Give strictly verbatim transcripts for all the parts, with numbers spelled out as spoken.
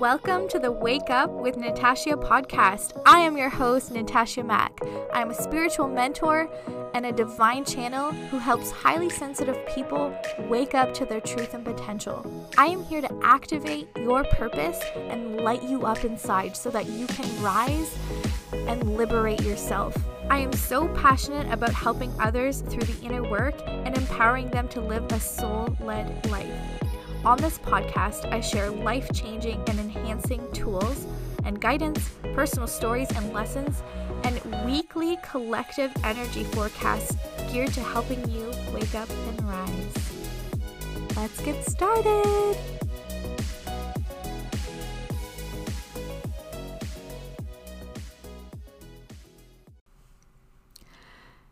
Welcome to the Wake Up with Natasha podcast. I am your host, Natasha Mack. I'm a spiritual mentor and a divine channel who helps highly sensitive people wake up to their truth and potential. I am here to activate your purpose and light you up inside so that you can rise and liberate yourself. I am so passionate about helping others through the inner work and empowering them to live a soul-led life. On this podcast, I share life-changing and enhancing tools and guidance, personal stories and lessons, and weekly collective energy forecasts geared to helping you wake up and rise. Let's get started!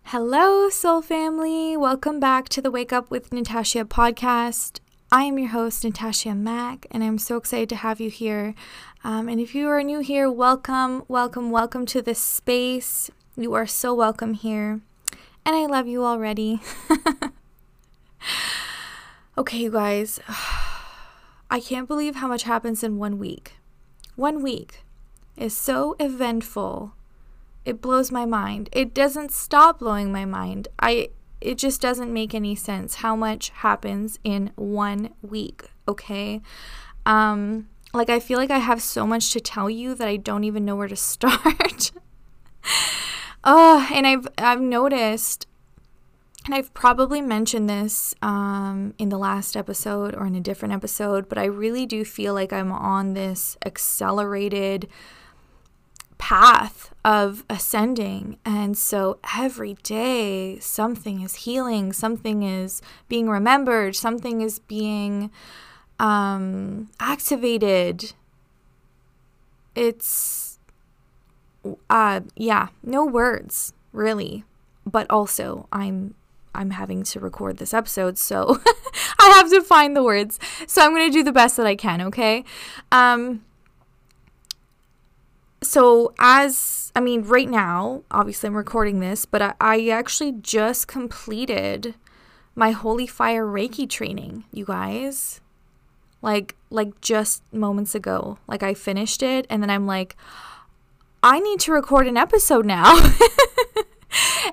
Hello, soul family! Welcome back to the Wake Up with Natasha podcast. I am your host, Natasha Mack, and I'm so excited to have you here. Um, and if you are new here, welcome, welcome, welcome to this space. You are so welcome here. And I love you already. Okay, you guys. I can't believe how much happens in one week. One week is so eventful. It blows my mind. It doesn't stop blowing my mind. I... It just doesn't make any sense how much happens in one week, okay? Um, like, I feel like I have so much to tell you that I don't even know where to start. oh, and I've, I've noticed, and I've probably mentioned this um, in the last episode or in a different episode, but I really do feel like I'm on this accelerated path of ascending, and so every day something is healing, something is being remembered, something is being um, activated. It's uh, yeah, no words really, but also I'm I'm having to record this episode, so I have to find the words. So I'm gonna do the best that I can. Okay. Um, So as, I mean, right now, obviously I'm recording this, but I, I actually just completed my Holy Fire Reiki training, you guys. Like, like just moments ago. Like, I finished it, and then I'm like, I need to record an episode now.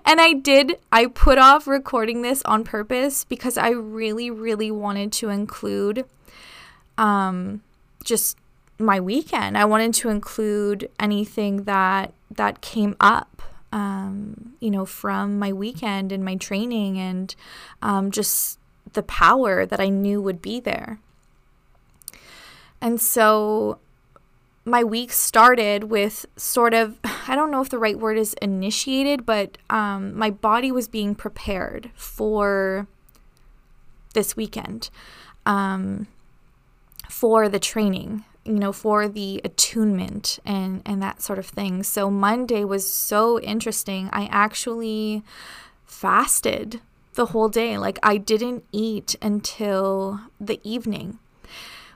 And I did, I put off recording this on purpose because I really, really wanted to include um, just... my weekend. I wanted to include anything that that came up, um, you know, from my weekend and my training and um, just the power that I knew would be there. And so my week started with sort of, I don't know if the right word is initiated, but um, my body was being prepared for this weekend, um, for the training, you know, for the attunement and, and that sort of thing. So Monday was so interesting. I actually fasted the whole day. Like, I didn't eat until the evening,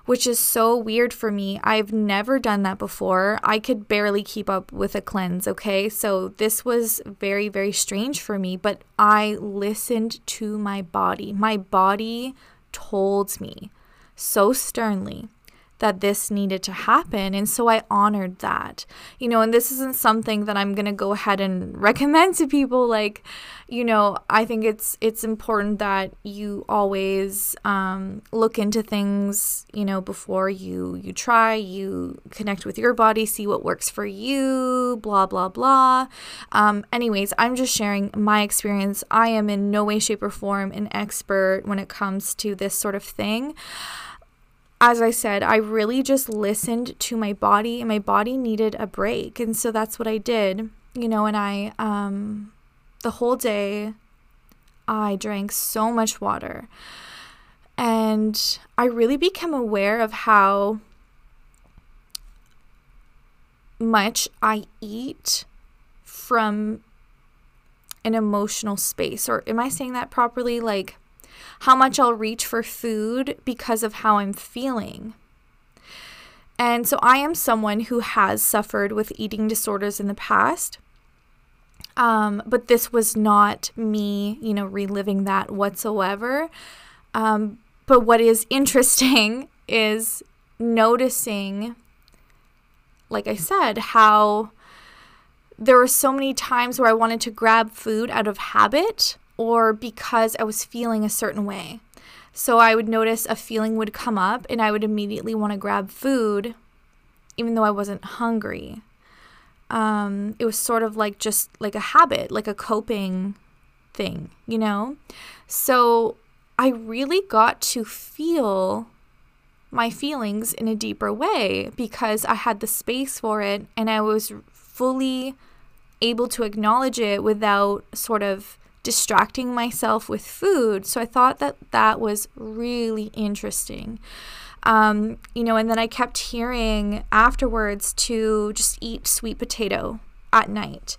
which is so weird for me. I've never done that before. I could barely keep up with a cleanse, okay? So this was very, very strange for me, but I listened to my body. My body told me so sternly that this needed to happen. And so I honored that, you know, and this isn't something that I'm going to go ahead and recommend to people. Like, you know, I think it's, it's important that you always um, look into things, you know, before you, you try, you connect with your body, see what works for you, blah, blah, blah. Um, anyways, I'm just sharing my experience. I am in no way, shape, or form an expert when it comes to this sort of thing. As I said, I really just listened to my body, and my body needed a break. And so that's what I did, you know, and I, um, the whole day, I drank so much water. And I really became aware of how much I eat from an emotional space. Or am I saying that properly? Like, how much I'll reach for food because of how I'm feeling. And so I am someone who has suffered with eating disorders in the past. Um, but this was not me, you know, reliving that whatsoever. Um, but what is interesting is noticing like I said, how there were so many times where I wanted to grab food out of habit or because I was feeling a certain way. So I would notice a feeling would come up and I would immediately want to grab food even though I wasn't hungry. Um, it was sort of like just like a habit, like a coping thing, you know? So I really got to feel my feelings in a deeper way because I had the space for it and I was fully able to acknowledge it without sort of distracting myself with food. So I thought that that was really interesting. Um, you know, and then I kept hearing afterwards to just eat sweet potato at night.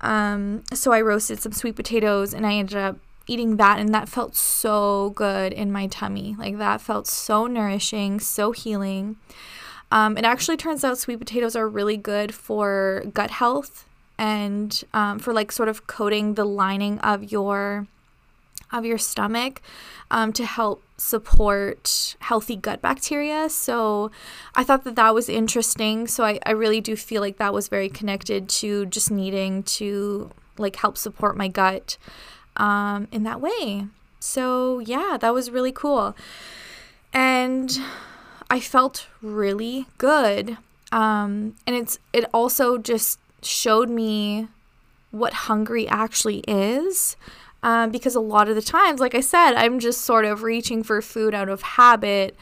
Um, so I roasted some sweet potatoes and I ended up eating that, and that felt so good in my tummy. Like that felt so nourishing, so healing. Um, it actually turns out sweet potatoes are really good for gut health and um, for like sort of coating the lining of your of your stomach um, to help support healthy gut bacteria. So I thought that that was interesting. So I, I really do feel like that was very connected to just needing to like help support my gut um, in that way. So yeah, that was really cool. And I felt really good. Um, and it's it also just showed me what hungry actually is. Um, because a lot of the times, like I said, I'm just sort of reaching for food out of habit,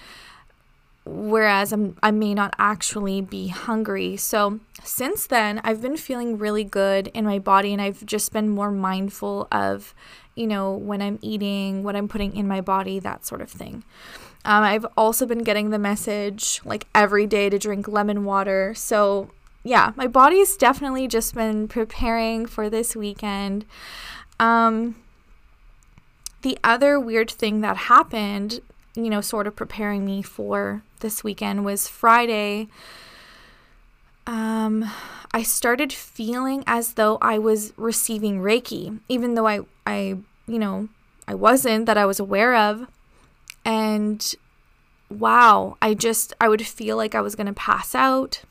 whereas I'm, I may not actually be hungry. So since then, I've been feeling really good in my body, and I've just been more mindful of, you know, when I'm eating, what I'm putting in my body, that sort of thing. Um, I've also been getting the message like every day to drink lemon water. So yeah, my body's definitely just been preparing for this weekend. Um, The other weird thing that happened, you know, sort of preparing me for this weekend was Friday. Um, I started feeling as though I was receiving Reiki, even though I, I, you know, I wasn't, that I was aware of. And wow, I just, I would feel like I was going to pass out,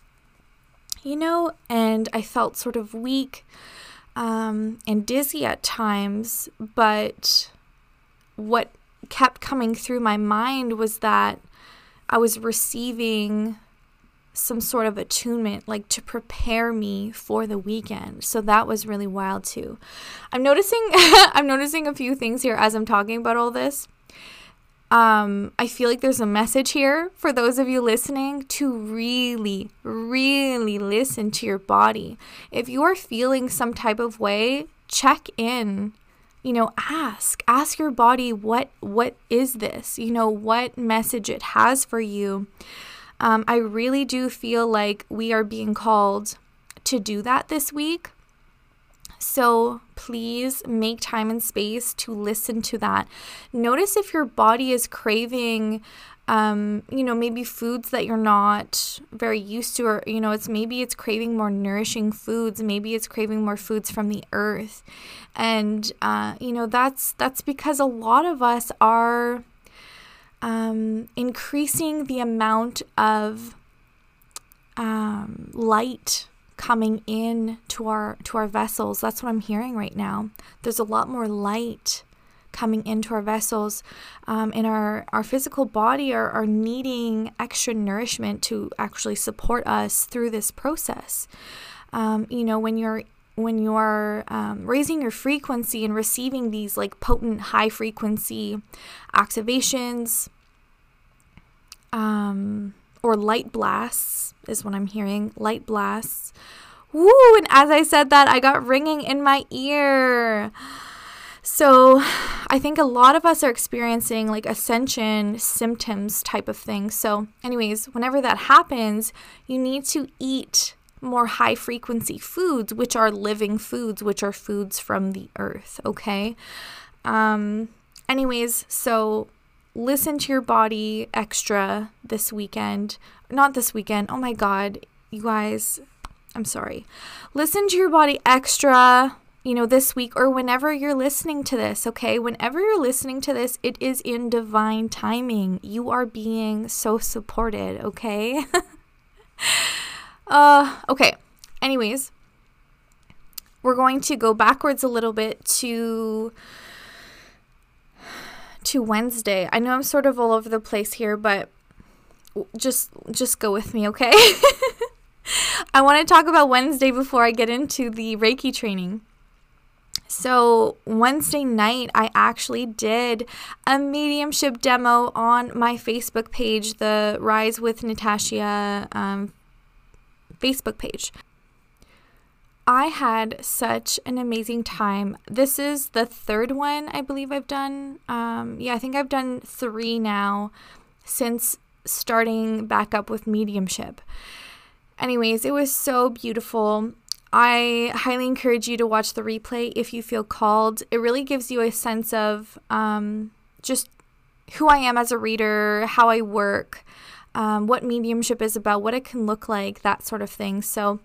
you know, and I felt sort of weak. Um, and dizzy at times, but what kept coming through my mind was that I was receiving some sort of attunement, like to prepare me for the weekend. So that was really wild too. I'm noticing, I'm noticing a few things here as I'm talking about all this. Um, I feel like there's a message here for those of you listening to really, really listen to your body. If you are feeling some type of way, check in, you know, ask, ask your body, what, what is this? You know, what message it has for you. Um, I really do feel like we are being called to do that this week. So please make time and space to listen to that. Notice if your body is craving, um, you know, maybe foods that you're not very used to, or, you know, it's maybe it's craving more nourishing foods. Maybe it's craving more foods from the earth. And, uh, you know, that's, that's because a lot of us are um, increasing the amount of um, light coming in to our to our vessels. That's what I'm hearing right now. There's a lot more light coming into our vessels, um, and our, our physical body are, are needing extra nourishment to actually support us through this process. Um, you know, when you're when you're um, raising your frequency and receiving these like potent high frequency activations, um, or light blasts is what I'm hearing. Light blasts. Woo! And as I said that, I got ringing in my ear. So I think a lot of us are experiencing like ascension symptoms type of thing. So anyways, whenever that happens, you need to eat more high frequency foods, which are living foods, which are foods from the earth. Okay. Um, anyways, so listen to your body extra this weekend. Not this weekend. Oh my God, you guys, I'm sorry. Listen to your body extra, you know, this week or whenever you're listening to this, okay? Whenever you're listening to this, it is in divine timing. You are being so supported, okay? Uh, okay. Anyways, we're going to go backwards a little bit to to Wednesday. I know I'm sort of all over the place here, but just just go with me, okay? I want to talk about Wednesday before I get into the Reiki training. So Wednesday night, I actually did a mediumship demo on my Facebook page, the Rise with Natasha um, Facebook page. I had such an amazing time. This is the third one I believe I've done. Um, yeah, I think I've done three now since starting back up with mediumship. Anyways, it was so beautiful. I highly encourage you to watch the replay if you feel called. It really gives you a sense of um, just who I am as a reader, how I work, um, what mediumship is about, what it can look like, that sort of thing. So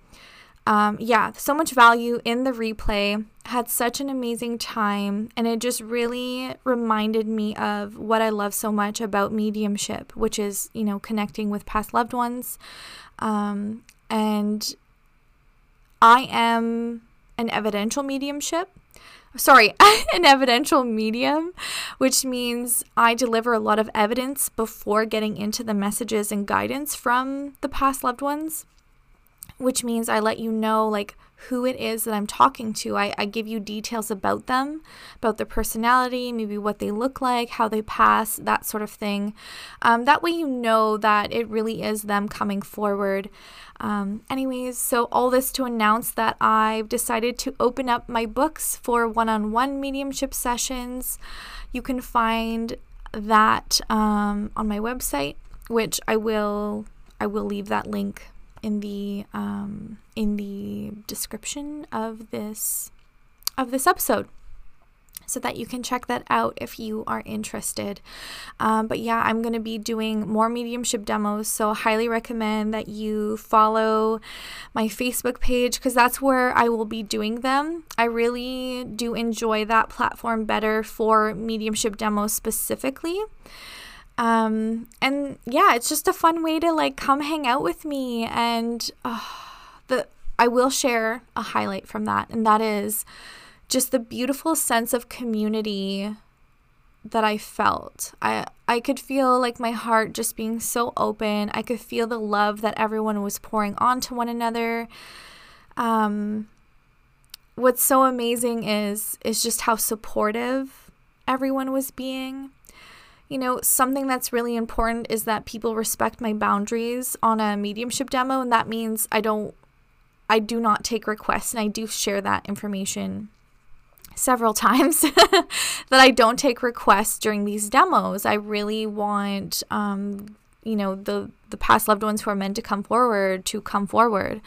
um, yeah, so much value in the replay. Had such an amazing time, and it just really reminded me of what I love so much about mediumship, which is, you know, connecting with past loved ones. Um, and I am an evidential mediumship, sorry, an evidential medium, which means I deliver a lot of evidence before getting into the messages and guidance from the past loved ones, which means I let you know, like, who it is that I'm talking to. I, I give you details about them, about their personality, maybe what they look like, how they pass, that sort of thing. Um, that way you know that it really is them coming forward. Um, anyways, so all this to announce that I've decided to open up my books for one-on-one mediumship sessions. You can find that um, on my website, which I will, I will leave that link in the um in the description of this of this episode, so that you can check that out if you are interested. Um, but yeah, I'm going to be doing more mediumship demos, so I highly recommend that you follow my Facebook page, because that's where I will be doing them. I really do enjoy that platform better for mediumship demos specifically. Um, and yeah, it's just a fun way to, like, come hang out with me. And uh, the I will share a highlight from that, and that is just the beautiful sense of community that I felt. I I could feel, like, my heart just being so open. I could feel the love that everyone was pouring onto one another. Um, what's so amazing is is just how supportive everyone was being. You know, something that's really important is that people respect my boundaries on a mediumship demo, and that means I don't, I do not take requests, and I do share that information several times that I don't take requests during these demos. I really want, um, you know, the, the past loved ones who are meant to come forward to come forward.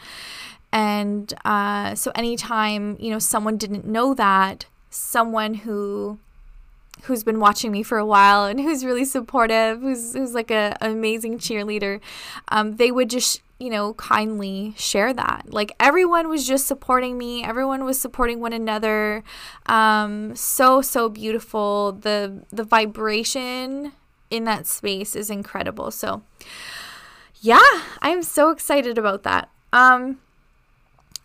And uh, so anytime, you know, someone didn't know that, someone who... who's been watching me for a while and who's really supportive, who's who's like a, an amazing cheerleader, um, they would just, you know, kindly share that. Like, everyone was just supporting me. Everyone was supporting one another. Um, so, so beautiful. The, the vibration in that space is incredible. So, yeah, I'm so excited about that. Um,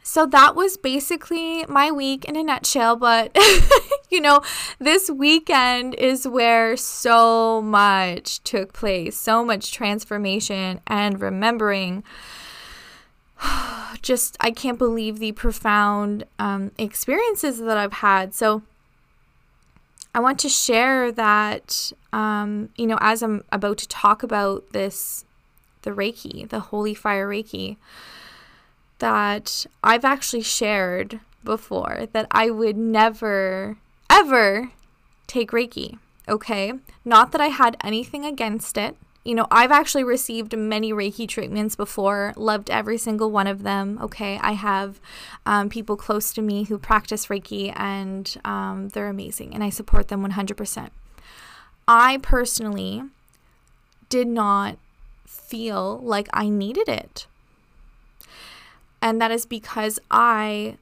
so that was basically my week in a nutshell, but... You know, this weekend is where so much took place, so much transformation and remembering. Just, I can't believe the profound um, experiences that I've had. So I want to share that, um, you know, as I'm about to talk about this, the Reiki, the Holy Fire Reiki, that I've actually shared before that I would never... ever take Reiki, okay? Not that I had anything against it. You know, I've actually received many Reiki treatments before, loved every single one of them, okay? I have um, people close to me who practice Reiki, and um, they're amazing, and I support them one hundred percent. I personally did not feel like I needed it, and that is because I...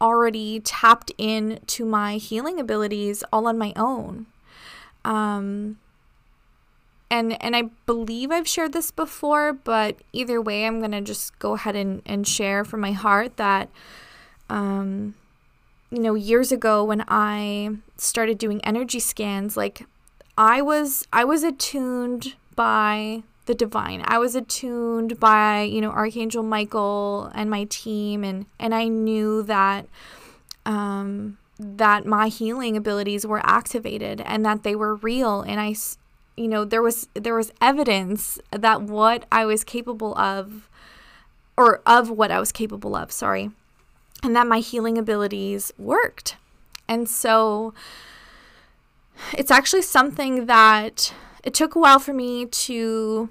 already tapped into my healing abilities all on my own. Um, And and I believe I've shared this before, but either way, I'm going to just go ahead and, and share from my heart that, um, you know, years ago when I started doing energy scans, like I was, I was attuned by the divine. I was attuned by, you know, Archangel Michael and my team. And, and I knew that, um, that my healing abilities were activated and that they were real. And I, you know, there was, there was evidence that what I was capable of, or of what I was capable of, sorry, and that my healing abilities worked. And so it's actually something that it took a while for me to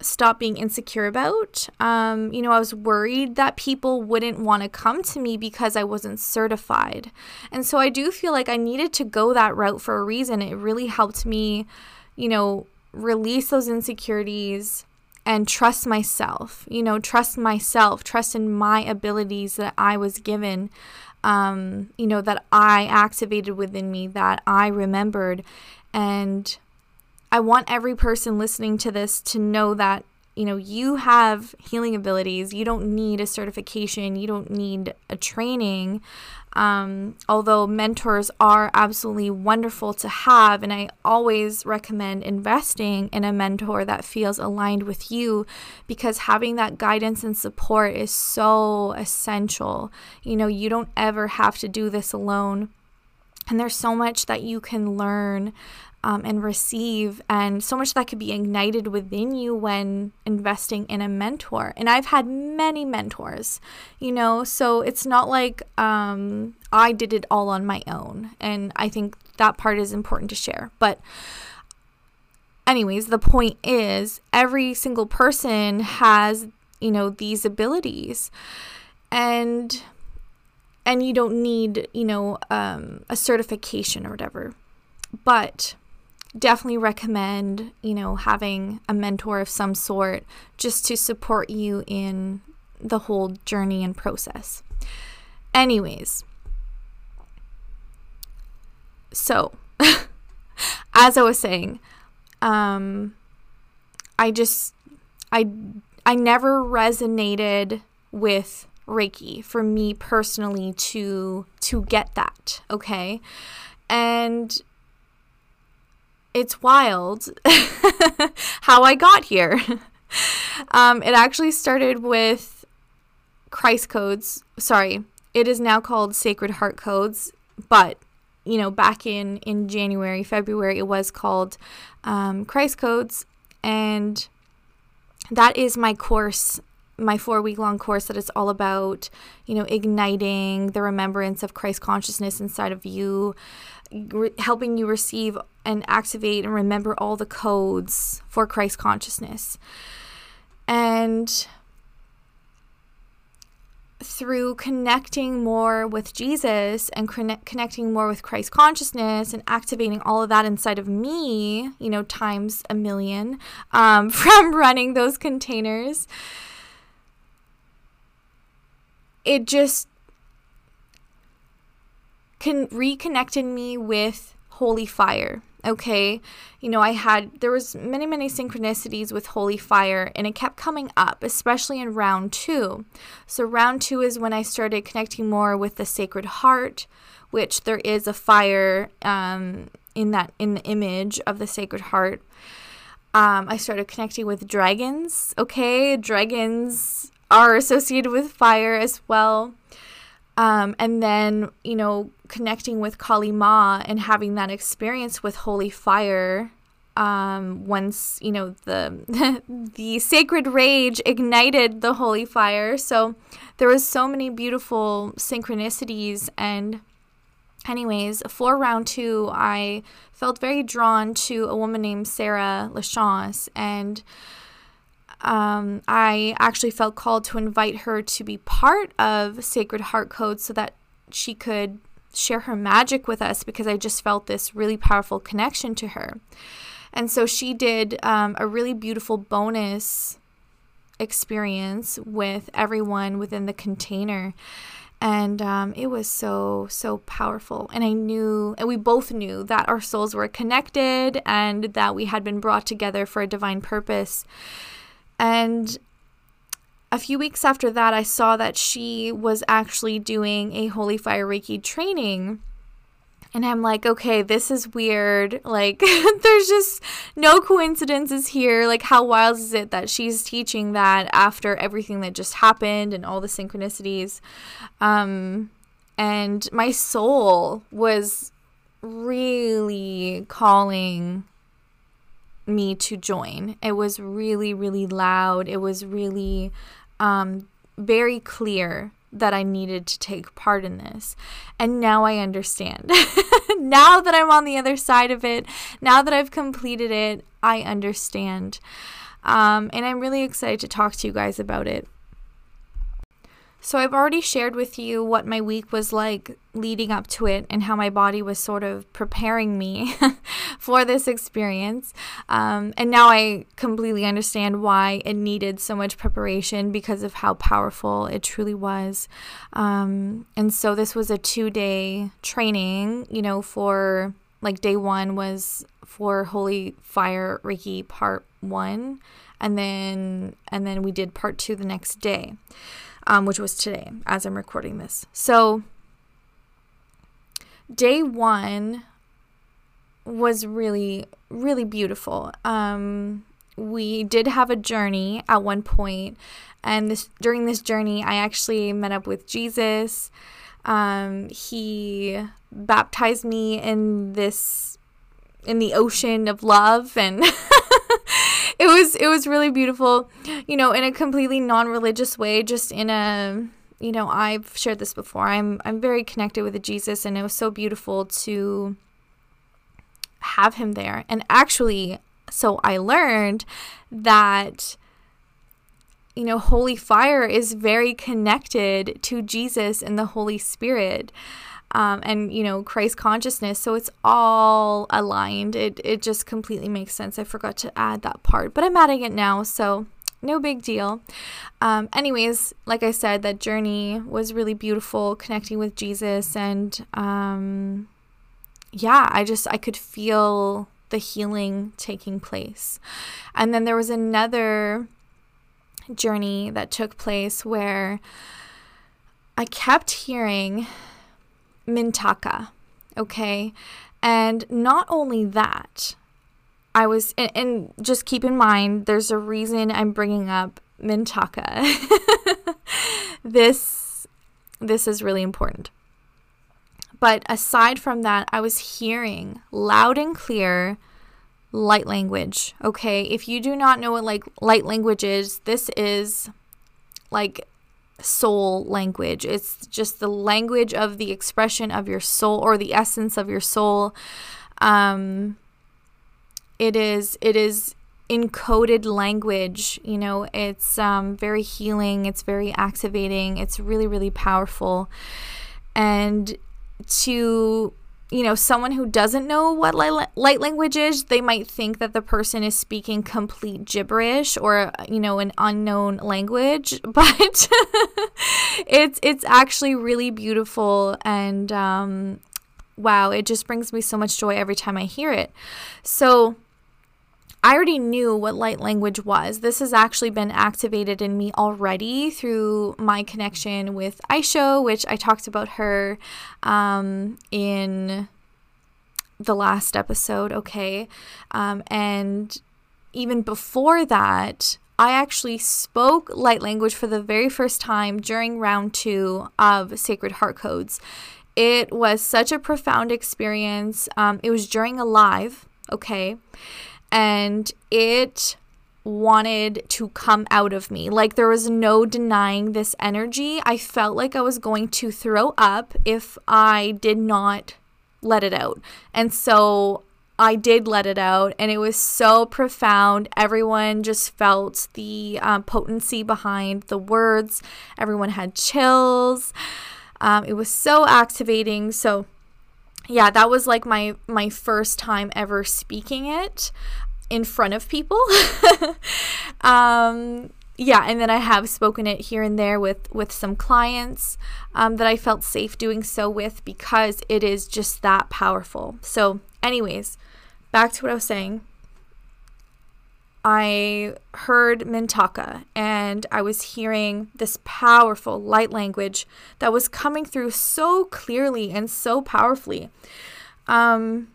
stop being insecure about. Um, you know, I was worried that people wouldn't want to come to me because I wasn't certified. And so I do feel like I needed to go that route for a reason. It really helped me, you know, release those insecurities and trust myself, you know, trust myself, trust in my abilities that I was given, um, you know, that I activated within me, that I remembered. And I want every person listening to this to know that, you know, you have healing abilities. You don't need a certification. You don't need a training. Um, although mentors are absolutely wonderful to have. And I always recommend investing in a mentor that feels aligned with you, because having that guidance and support is so essential. You know, you don't ever have to do this alone. And there's so much that you can learn Um, and receive, and so much that could be ignited within you when investing in a mentor. And I've had many mentors, you know, so it's not like um, I did it all on my own. And I think that part is important to share. But anyways, the point is every single person has, you know, these abilities, and and you don't need, you know, um, a certification or whatever. But definitely recommend, you know, having a mentor of some sort just to support you in the whole journey and process. Anyways, so as I was saying, um, I just, I, I never resonated with Reiki for me personally to, to get that. Okay. And it's wild how I got here. Um, it actually started with Christ Codes. Sorry, it is now called Sacred Heart Codes. But, you know, back in, in January, February, it was called um, Christ Codes. And that is my course, my four-week-long course that is all about, you know, igniting the remembrance of Christ consciousness inside of you, re- helping you receive and activate and remember all the codes for Christ consciousness. And through connecting more with Jesus and connect, connecting more with Christ consciousness and activating all of that inside of me, you know, times a million, um, from running those containers, it just can reconnected me with Holy Fire. Okay, you know, I had, there was many, many synchronicities with Holy Fire, and it kept coming up, especially in round two. So round two is when I started connecting more with the Sacred Heart, which there is a fire um, in that, in the image of the Sacred Heart. Um, I started connecting with dragons. Okay, dragons are associated with fire as well. Um, and then, you know, connecting with Kali Ma and having that experience with Holy Fire, um, once, you know, the the sacred rage ignited the Holy Fire. So there was so many beautiful synchronicities. And anyways, for round two, I felt very drawn to a woman named Sarah Lachance, and Um, I actually felt called to invite her to be part of Sacred Heart Codes so that she could share her magic with us, because I just felt this really powerful connection to her. And so she did um, a really beautiful bonus experience with everyone within the container. And um, it was so, so powerful. And I knew, and we both knew that our souls were connected and that we had been brought together for a divine purpose. And a few weeks after that, I saw that she was actually doing a Holy Fire Reiki training. And I'm like, okay, this is weird. Like, there's just no coincidences here. Like, how wild is it that she's teaching that after everything that just happened and all the synchronicities? Um, and my soul was really calling me to join. It was really, really loud. It was really um, very clear that I needed to take part in this. And now I understand. Now that I'm on the other side of it, now that I've completed it, I understand. Um, and I'm really excited to talk to you guys about it. So I've already shared with you what my week was like leading up to it and how my body was sort of preparing me for this experience. Um, and now I completely understand why it needed so much preparation because of how powerful it truly was. Um, and so this was a two-day training, you know, for like day one was for Holy Fire Reiki part one. And then, and then we did part two the next day. Um, which was today as I'm recording this. So day one was really, really beautiful. Um, we did have a journey at one point, and this during this journey, I actually met up with Jesus. Um, he baptized me in this, in the ocean of love, and It was it was really beautiful, you know, in a completely non-religious way, just in a, you know, I've shared this before. I'm I'm very connected with Jesus, and it was so beautiful to have him there. And actually, so I learned that, you know, Holy Fire is very connected to Jesus and the Holy Spirit. Um, and, you know, Christ Consciousness. So it's all aligned. It it just completely makes sense. I forgot to add that part, but I'm adding it now, so no big deal. Um, anyways, like I said, that journey was really beautiful, connecting with Jesus. And um, yeah, I just, I could feel the healing taking place. And then there was another journey that took place where I kept hearing Mintaka, okay? And not only that, I was, and, and just keep in mind, there's a reason I'm bringing up Mintaka. This, this is really important. But aside from that, I was hearing loud and clear light language, okay? If you do not know what like light language is, this is like soul language. It's just the language of the expression of your soul or the essence of your soul. Um, it is, it is encoded language, you know, it's um, very healing. It's very activating. It's really, really powerful. And to, you know, someone who doesn't know what light, light language is, they might think that the person is speaking complete gibberish or, you know, an unknown language, but it's, it's actually really beautiful. And, um, wow, it just brings me so much joy every time I hear it. So I already knew what light language was. This has actually been activated in me already through my connection with Aisho, which I talked about her um, in the last episode, okay? Um, and even before that, I actually spoke light language for the very first time during round two of Sacred Heart Codes. It was such a profound experience. Um, it was during a live, okay? And it wanted to come out of me. Like, there was no denying this energy. I felt like I was going to throw up if I did not let it out. And so I did let it out, and it was so profound. Everyone just felt the um, potency behind the words. Everyone had chills. Um, it was so activating. So yeah, that was like my, my first time ever speaking it in front of people. um, yeah, and then I have spoken it here and there with, with some clients um, that I felt safe doing so with, because it is just that powerful. So anyways, back to what I was saying. I heard Mintaka, and I was hearing this powerful light language that was coming through so clearly and so powerfully. Um,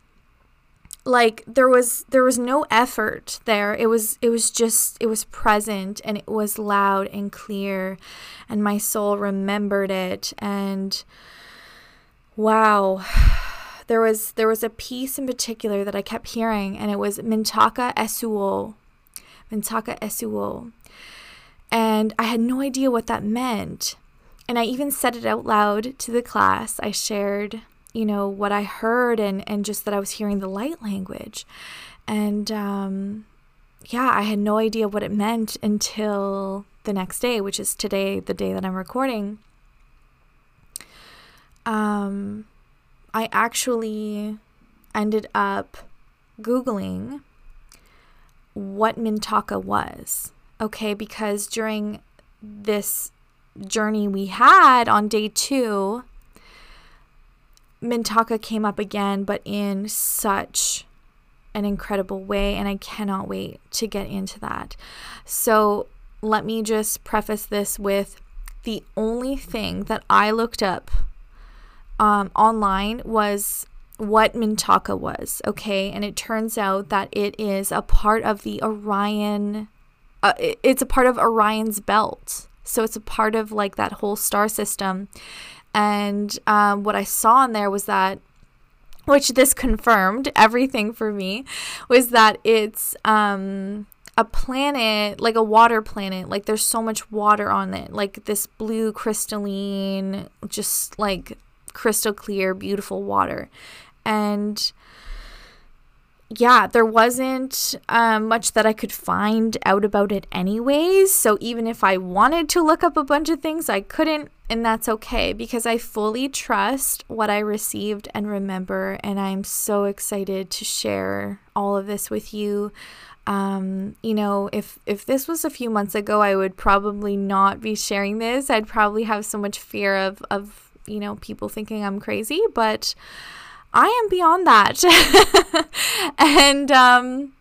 like there was, there was no effort there. It was, it was just, it was present, and it was loud and clear, and my soul remembered it. And wow, there was, there was a piece in particular that I kept hearing, and it was Mintaka Esuol. Mintaka Esuol. And I had no idea what that meant. And I even said it out loud to the class. I shared, you know, what I heard, and, and just that I was hearing the light language. And um, yeah, I had no idea what it meant until the next day, which is today, the day that I'm recording. Um, I actually ended up Googling what Mintaka was, okay, because during this journey we had on day two, Mintaka came up again, but in such an incredible way, and I cannot wait to get into that. So let me just preface this with the only thing that I looked up um, online was what Mintaka was, okay? And it turns out that it is a part of the Orion, uh, it's a part of Orion's belt. So it's a part of like that whole star system. And um, what I saw in there was that, which this confirmed everything for me, was that it's um, a planet, like a water planet. Like there's so much water on it, like this blue crystalline, just like crystal clear, beautiful water. And yeah, there wasn't um, much that I could find out about it anyways. So even if I wanted to look up a bunch of things, I couldn't. And that's okay, because I fully trust what I received and remember. And I'm so excited to share all of this with you. Um, you know, if, if this was a few months ago, I would probably not be sharing this. I'd probably have so much fear of, of, you know, people thinking I'm crazy, but I am beyond that. and, um,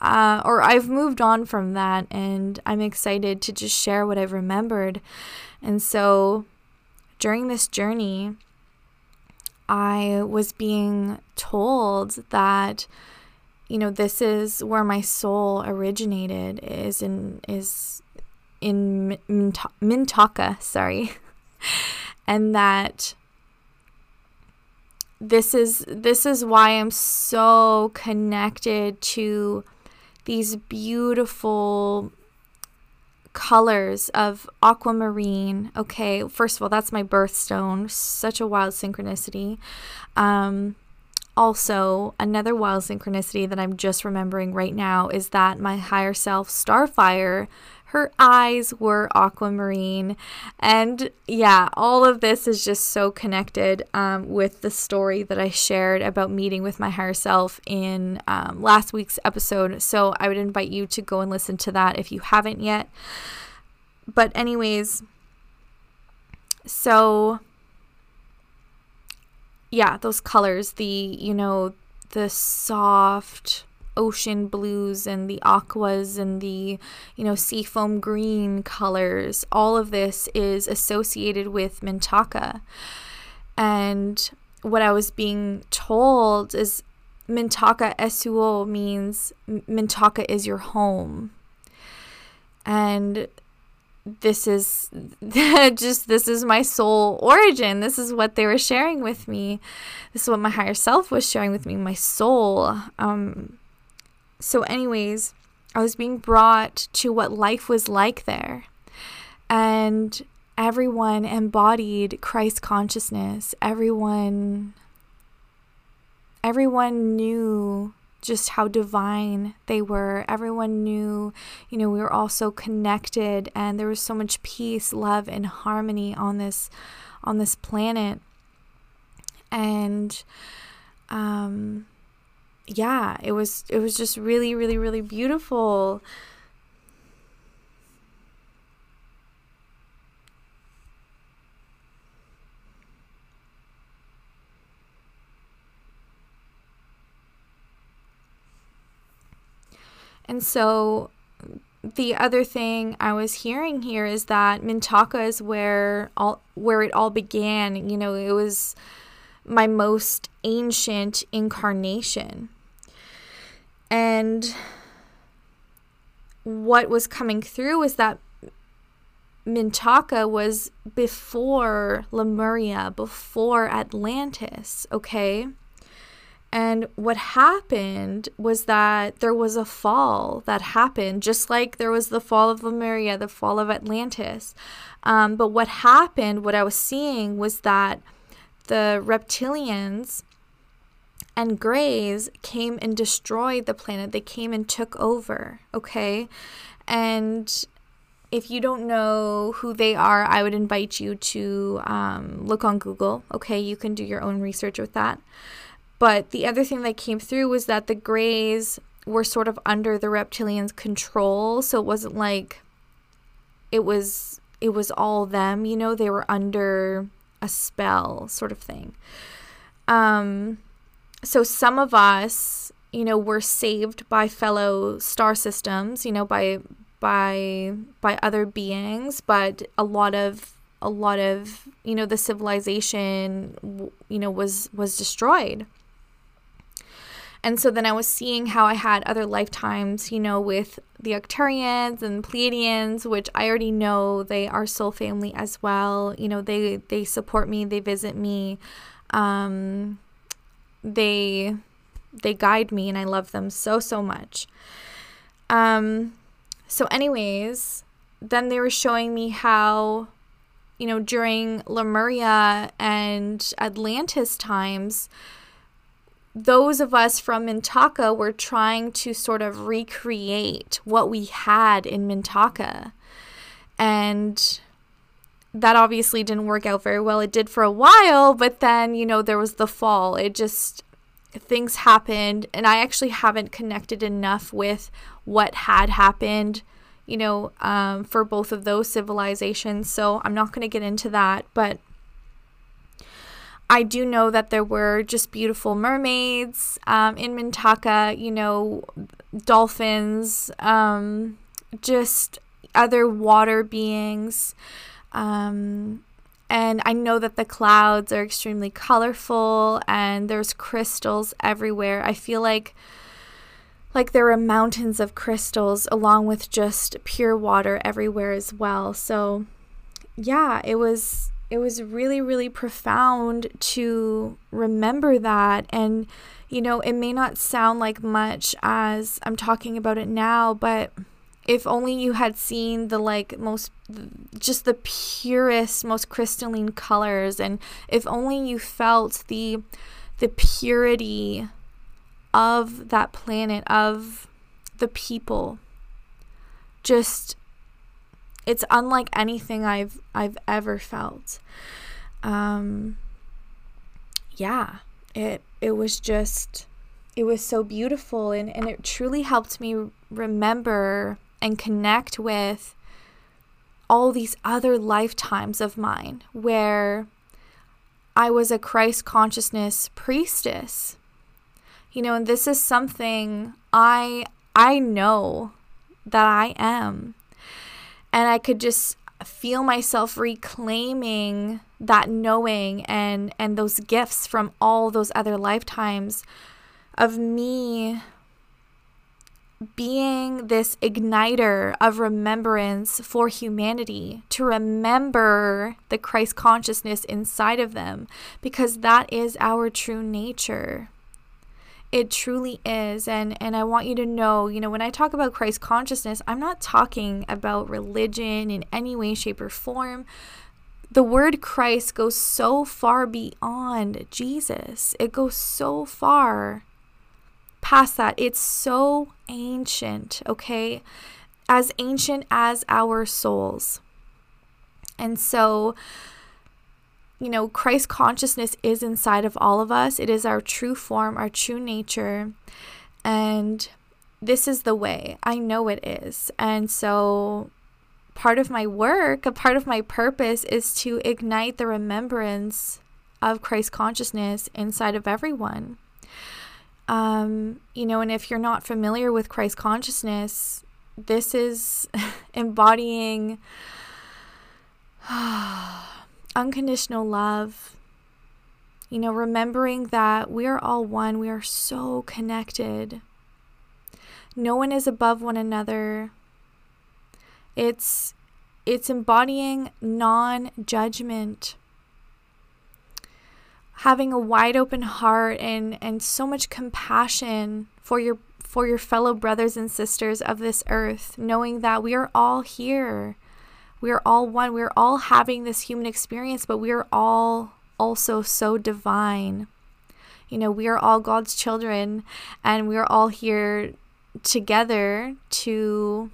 uh, or I've moved on from that, and I'm excited to just share what I've remembered. And so during this journey, I was being told that, you know, this is where my soul originated, is in, is in Mintaka, sorry. And that this is this is why I'm so connected to these beautiful colors of aquamarine. Okay, first of all, that's my birthstone. Such a wild synchronicity. Um, also, another wild synchronicity that I'm just remembering right now is that my higher self, Starfire, her eyes were aquamarine. And yeah, all of this is just so connected um, with the story that I shared about meeting with my higher self in um, last week's episode. So I would invite you to go and listen to that if you haven't yet. But anyways, so yeah, those colors, the, you know, the soft ocean blues and the aquas and the, you know, seafoam green colors, all of this is associated with Mintaka. And what I was being told is Mintaka Esuol means Mintaka is your home. And this is just, this is my soul origin. This is what they were sharing with me. This is what my higher self was sharing with me, my soul. Um, So anyways, I was being brought to what life was like there. And everyone embodied Christ consciousness. Everyone, everyone knew just how divine they were. Everyone knew, you know, we were all so connected, and there was so much peace, love, and harmony on this, on this planet. And, um... yeah, it was, it was just really, really, really beautiful. And so the other thing I was hearing here is that Mintaka is where all where it all began. You know, it was my most ancient incarnation. And what was coming through is that Mintaka was before Lemuria, before Atlantis, okay? And what happened was that there was a fall that happened, just like there was the fall of Lemuria, the fall of Atlantis. Um, but what happened, what I was seeing, was that the reptilians and greys came and destroyed the planet. They came and took over, okay? And if you don't know who they are, I would invite you to um, look on Google, okay? You can do your own research with that. But the other thing that came through was that the greys were sort of under the reptilians' control, so it wasn't like it was it was all them, you know? They were under a spell sort of thing. Um, so some of us, you know, were saved by fellow star systems, you know, by... by by other beings, but a lot of a lot of you know the civilization you know was was destroyed. And so then I was seeing how I had other lifetimes, you know, with the Arcturians and Pleiadians, which I already know they are soul family as well. You know, they they support me, they visit me, um, they they guide me, and I love them so so much. Um. So anyways, then they were showing me how, you know, during Lemuria and Atlantis times, those of us from Mintaka were trying to sort of recreate what we had in Mintaka. And that obviously didn't work out very well. It did for a while, but then, you know, there was the fall. It just... things happened, and I actually haven't connected enough with what had happened, you know, um, for both of those civilizations, so I'm not going to get into that, but I do know that there were just beautiful mermaids um, in Mintaka, you know, dolphins, um, just other water beings, um, and I know that the clouds are extremely colorful and there's crystals everywhere. I feel like like there are mountains of crystals along with just pure water everywhere as well. So yeah, it was it was really, really profound to remember that. And you know, it may not sound like much as I'm talking about it now, but if only you had seen the like most, just the purest, most crystalline colors, and if only you felt the the purity of that planet, of the people. Just, it's unlike anything I've I've ever felt. Um, yeah, it it was just, it was so beautiful, and and it truly helped me remember and connect with all these other lifetimes of mine where I was a Christ consciousness priestess. You know, and this is something I I know that I am. And I could just feel myself reclaiming that knowing and, and those gifts from all those other lifetimes of me being this igniter of remembrance for humanity, to remember the Christ consciousness inside of them, because that is our true nature. It truly is. And and I want you to know, you know, when I talk about Christ consciousness, I'm not talking about religion in any way, shape, or form. The word Christ goes so far beyond Jesus. It goes so far past that. It's so ancient, okay? As ancient as our souls. And so, you know, Christ consciousness is inside of all of us. It is our true form, our true nature. And this is the way. I know it is. And so part of my work, a part of my purpose is to ignite the remembrance of Christ consciousness inside of everyone. Um, you know, and if you're not familiar with Christ Consciousness, this is embodying unconditional love. You know, remembering that we are all one. We are so connected. No one is above one another. It's, it's embodying non-judgment. Having a wide open heart and, and so much compassion for your, for your fellow brothers and sisters of this earth. Knowing that we are all here. We are all one. We are all having this human experience, but we are all also so divine. You know, we are all God's children, and we are all here together to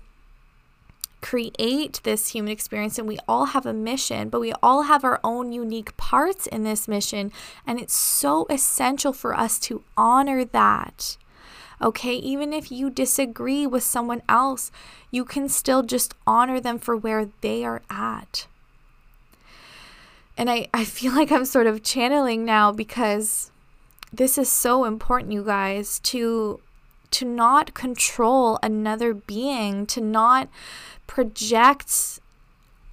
create this human experience, and we all have a mission, but we all have our own unique parts in this mission, and it's so essential for us to honor that. Okay, even if you disagree with someone else, you can still just honor them for where they are at. And I, I feel like I'm sort of channeling now, because this is so important, you guys, to to not control another being, to not project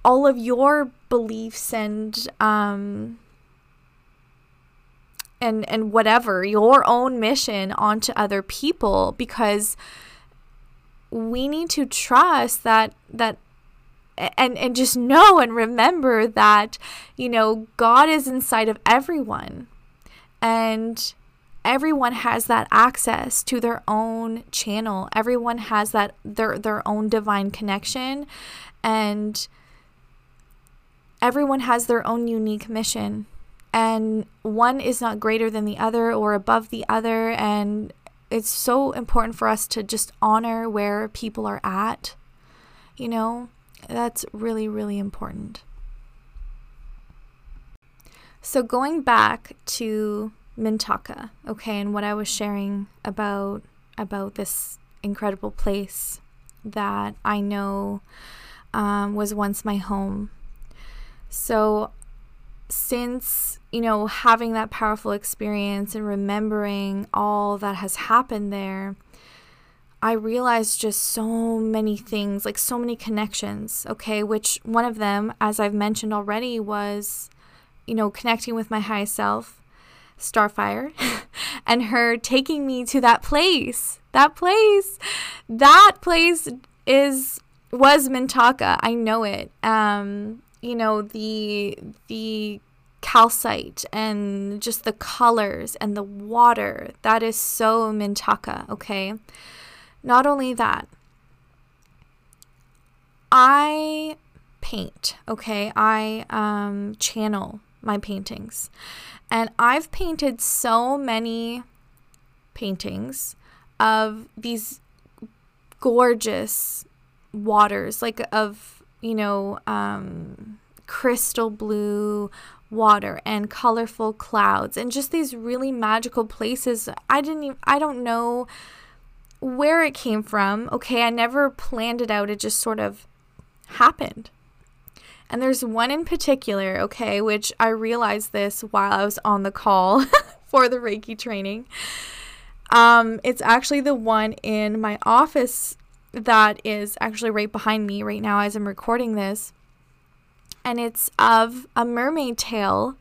all of your beliefs and um and and whatever, your own mission, onto other people, because we need to trust that that And and just know and remember that, you know, God is inside of everyone, and everyone has that access to their own channel. Everyone has that their their own divine connection, and everyone has their own unique mission, and one is not greater than the other or above the other. And it's so important for us to just honor where people are at, you know. That's really, really important. So going back to Mintaka, okay, and what I was sharing about about this incredible place that I know um, was once my home. So since, you know, having that powerful experience and remembering all that has happened there, I realized just so many things, like so many connections, okay, which one of them, as I've mentioned already, was, you know, connecting with my high self, Starfire, and her taking me to that place, that place, that place is, was Mintaka, I know it, um, you know, the, the calcite and just the colors and the water, that is so Mintaka, okay. Not only that, I paint, okay? I um, channel my paintings. And I've painted so many paintings of these gorgeous waters, like of, you know, um, crystal blue water and colorful clouds and just these really magical places. I didn't even, I don't know where it came from, okay? I never planned it out. It just sort of happened. And there's one in particular, okay, which I realized this while I was on the call for the Reiki training. Um, it's actually the one in my office that is actually right behind me right now as I'm recording this. And it's of a mermaid tail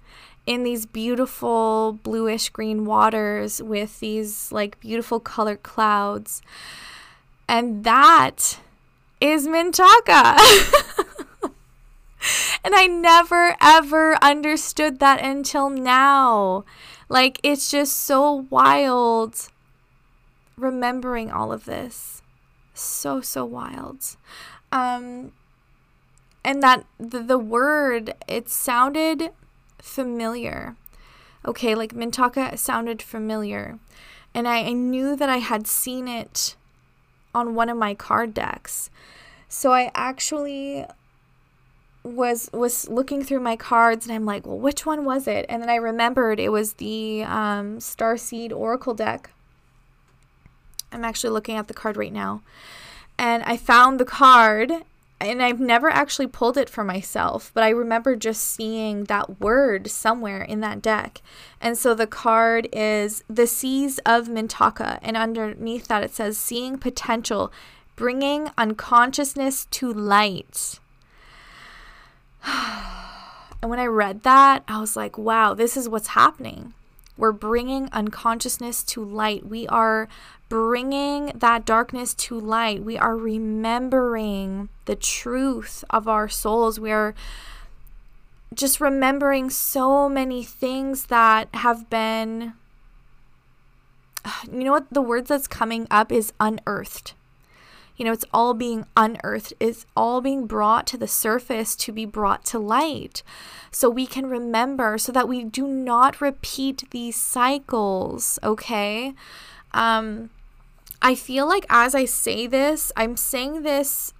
in these beautiful bluish green waters with these like beautiful colored clouds. And that is Mintaka. And I never ever understood that until now. Like, it's just so wild remembering all of this. So, so wild. Um, and that the, the word, it sounded familiar, okay, like Mintaka sounded familiar, and I, I knew that I had seen it on one of my card decks. So I actually was was looking through my cards, and I'm like, well, which one was it? And then I remembered it was the um, Starseed Oracle deck. I'm actually looking at the card right now, and I found the card, and I've never actually pulled it for myself, but I remember just seeing that word somewhere in that deck. And so the card is the Seas of Mintaka, and underneath that it says, seeing potential, bringing unconsciousness to light. And when I read that, I was like, wow, this is what's happening. We're bringing unconsciousness to light. We are bringing that darkness to light. We are remembering the truth of our souls. We are just remembering so many things that have been, you know what, the word that's coming up is unearthed. You know, it's all being unearthed. It's all being brought to the surface to be brought to light. So we can remember, so that we do not repeat these cycles, okay? Um, I feel like as I say this, I'm saying this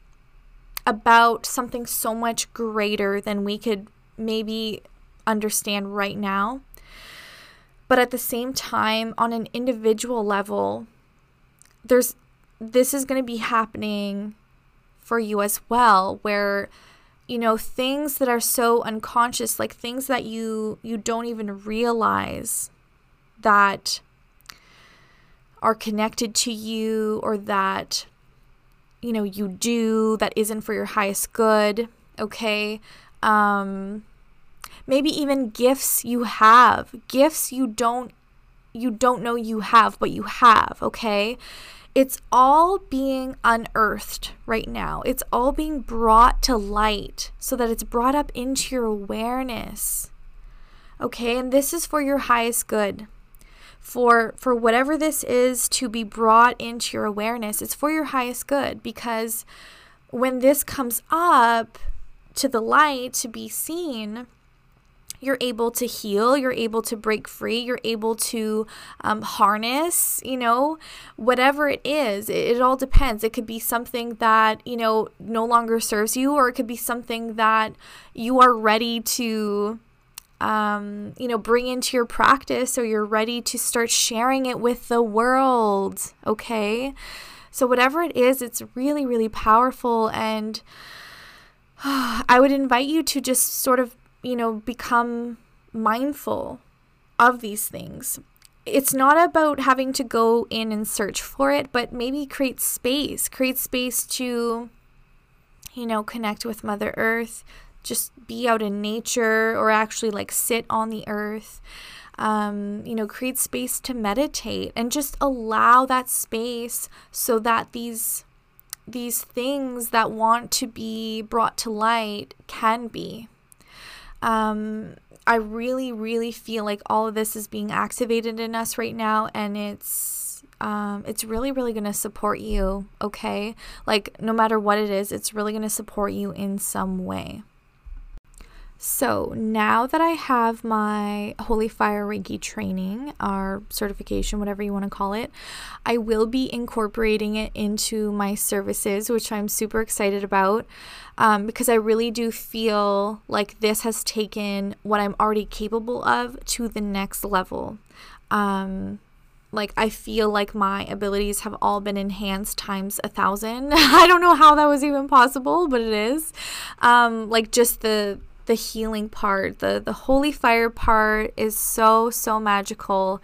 about something so much greater than we could maybe understand right now. But at the same time, on an individual level, there's this is going to be happening for you as well, where, you know, things that are so unconscious, like things that you, you don't even realize that are connected to you, or that, you know, you do that isn't for your highest good. Okay. Um, maybe even gifts you have, gifts you don't, you don't know you have, but you have. Okay. It's all being unearthed right now. It's all being brought to light so that it's brought up into your awareness. Okay, and this is for your highest good. For for whatever this is to be brought into your awareness, it's for your highest good, because when this comes up to the light to be seen, you're able to heal, you're able to break free, you're able to um, harness, you know, whatever it is, it, it all depends. It could be something that, you know, no longer serves you, or it could be something that you are ready to, um, you know, bring into your practice, or you're ready to start sharing it with the world, okay? So whatever it is, it's really, really powerful, and oh, I would invite you to just sort of, you know, become mindful of these things. It's not about having to go in and search for it, but maybe create space, create space to, you know, connect with Mother Earth, just be out in nature, or actually like sit on the earth, um, you know, create space to meditate, and just allow that space so that these, these things that want to be brought to light can be. Um, I really, really feel like all of this is being activated in us right now, and it's, um, it's really, really going to support you, okay? Like, no matter what it is, it's really going to support you in some way. So, now that I have my Holy Fire Reiki training, or certification, whatever you want to call it, I will be incorporating it into my services, which I'm super excited about. Um, because I really do feel like this has taken what I'm already capable of to the next level. Um, like, I feel like my abilities have all been enhanced times a thousand. I don't know how that was even possible, but it is. Um, like, just the the healing part, the, the holy fire part is so, so magical.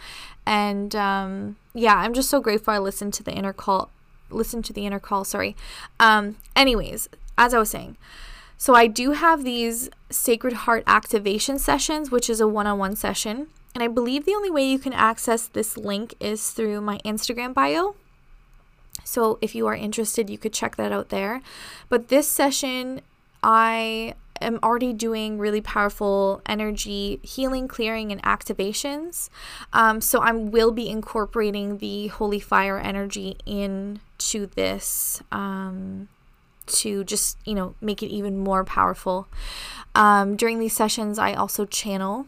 And um, yeah, I'm just so grateful I listened to the inner call, listened to the inner call, sorry. Um, anyways, as I was saying, so I do have these Sacred Heart activation sessions, which is a one-on-one session. And I believe the only way you can access this link is through my Instagram bio. So if you are interested, you could check that out there. But this session, I am already doing really powerful energy healing, clearing, and activations. Um, so I will be incorporating the Holy Fire energy into this um to just, you know, make it even more powerful. Um, during these sessions, I also channel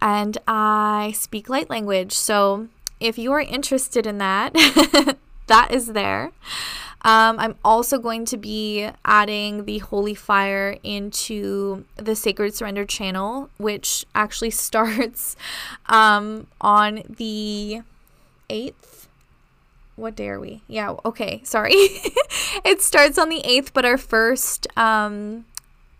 and I speak light language. So if you are interested in that, that is there. Um, I'm also going to be adding the Holy Fire into the Sacred Surrender channel, which actually starts um, on the eighth what day are we? Yeah, okay, sorry. It starts on the eighth, but our first um,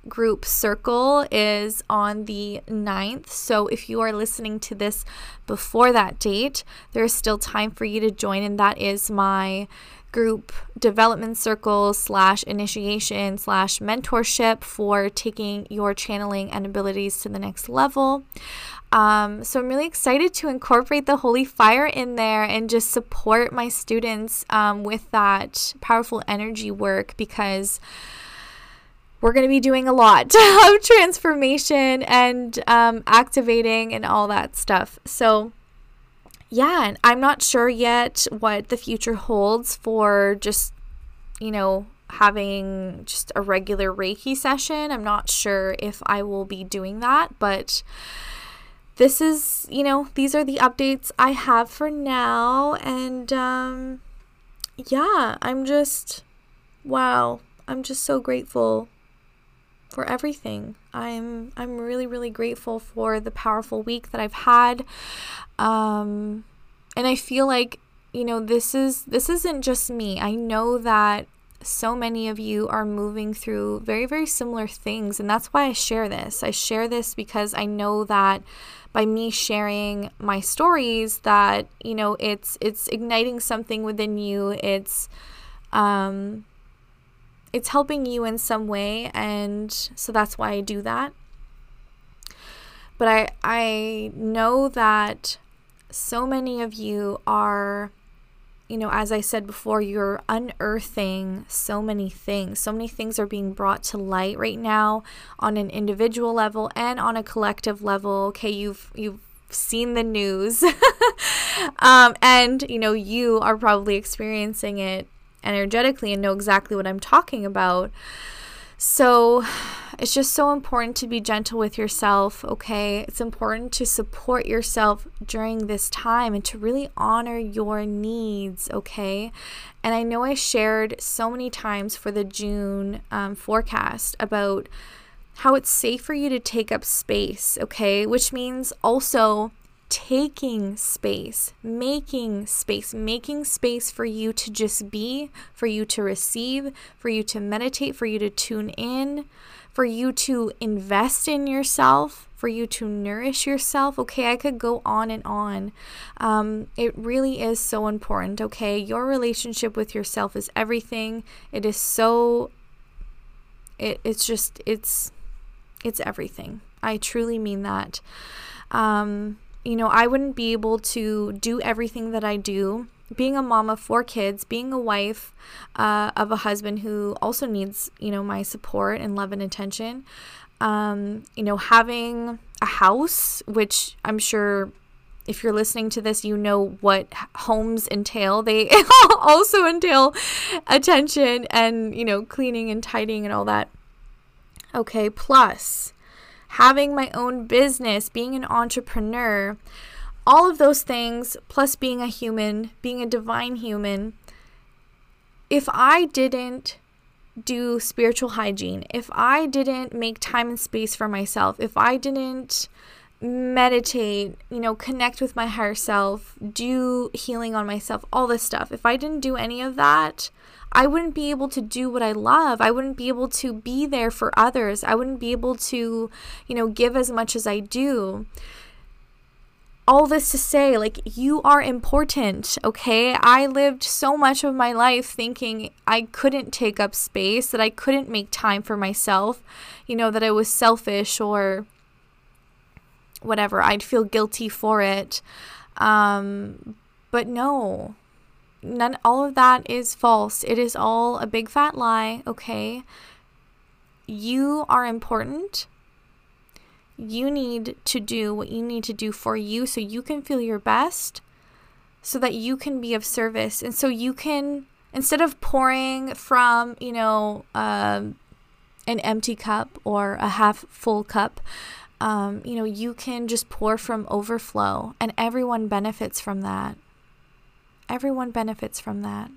group circle is on the ninth. So if you are listening to this before that date, there is still time for you to join, and that is my group development circle slash initiation slash mentorship for taking your channeling and abilities to the next level. Um, so I'm really excited to incorporate the Holy Fire in there and just support my students um, with that powerful energy work, because we're going to be doing a lot of transformation and um, activating and all that stuff. So yeah, and I'm not sure yet what the future holds for just, you know, having just a regular Reiki session. I'm not sure if I will be doing that, but this is, you know, these are the updates I have for now. And um, yeah, I'm just, wow, I'm just so grateful for everything. I'm I'm really, really grateful for the powerful week that I've had. Um, and I feel like, you know, this is this isn't just me. I know that so many of you are moving through very, very similar things, and that's why I share this. I share this because I know that by me sharing my stories that, you know, it's it's igniting something within you. It's um It's helping you in some way, and so that's why I do that. But I I know that so many of you are, you know, as I said before, you're unearthing so many things. So many things are being brought to light right now on an individual level and on a collective level. Okay, you've you've seen the news, um, and you know you are probably experiencing it energetically and know exactly what I'm talking about. So it's just so important to be gentle with yourself, okay? It's important to support yourself during this time and to really honor your needs, okay? And I know I shared so many times for the June um, forecast about how it's safe for you to take up space, okay? Which means also taking space, making space, making space for you to just be, for you to receive, for you to meditate, for you to tune in, for you to invest in yourself, for you to nourish yourself. Okay, I could go on and on. Um, it really is so important, okay? Your relationship with yourself is everything. It is so, it, it's just, it's, it's everything. I truly mean that. Um, You know, I wouldn't be able to do everything that I do, being a mom of four kids, being a wife uh, of a husband who also needs, you know, my support and love and attention, um, you know, having a house, which I'm sure if you're listening to this, you know what homes entail. They also entail attention and, you know, cleaning and tidying and all that. Okay, plus having my own business, being an entrepreneur, all of those things, plus being a human, being a divine human. If I didn't do spiritual hygiene, if I didn't make time and space for myself, if I didn't meditate, you know, connect with my higher self, do healing on myself, all this stuff, if I didn't do any of that, I wouldn't be able to do what I love. I wouldn't be able to be there for others. I wouldn't be able to, you know, give as much as I do. All this to say, like, you are important, okay? I lived so much of my life thinking I couldn't take up space, that I couldn't make time for myself, you know, that I was selfish or whatever. I'd feel guilty for it. Um, but no. None, all of that is false. It is all a big fat lie, okay? You are important. You need to do what you need to do for you so you can feel your best, so that you can be of service. And so you can, instead of pouring from, you know, um, an empty cup or a half full cup, um, you know, you can just pour from overflow, and everyone benefits from that. Everyone benefits from that.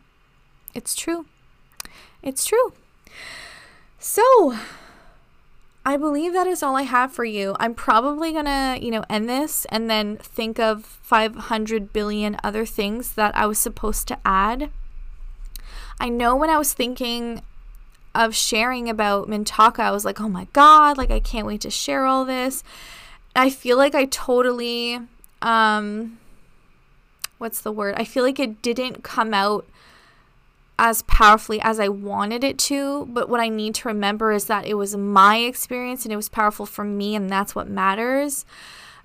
It's true. It's true. So I believe that is all I have for you. I'm probably going to, you know, end this and then think of five hundred billion other things that I was supposed to add. I know when I was thinking of sharing about Mintaka, I was like, oh my God, like I can't wait to share all this. I feel like I totally, um, what's the word? I feel like it didn't come out as powerfully as I wanted it to, but what I need to remember is that it was my experience and it was powerful for me, and that's what matters.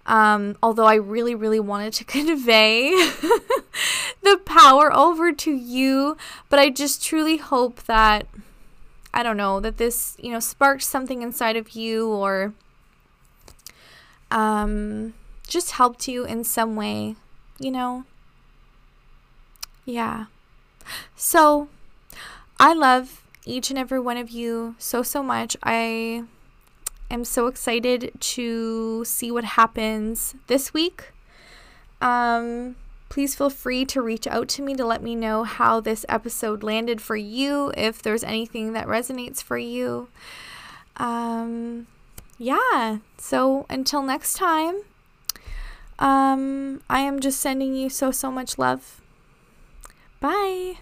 Um, although I really, really wanted to convey the power over to you, but I just truly hope that, I don't know, that this, you know, sparked something inside of you, or um, just helped you in some way, you know? Yeah. So I love each and every one of you so, so much. I am so excited to see what happens this week. Um, please feel free to reach out to me to let me know how this episode landed for you, if there's anything that resonates for you. Um, yeah. So until next time, um, I am just sending you so, so much love. Bye.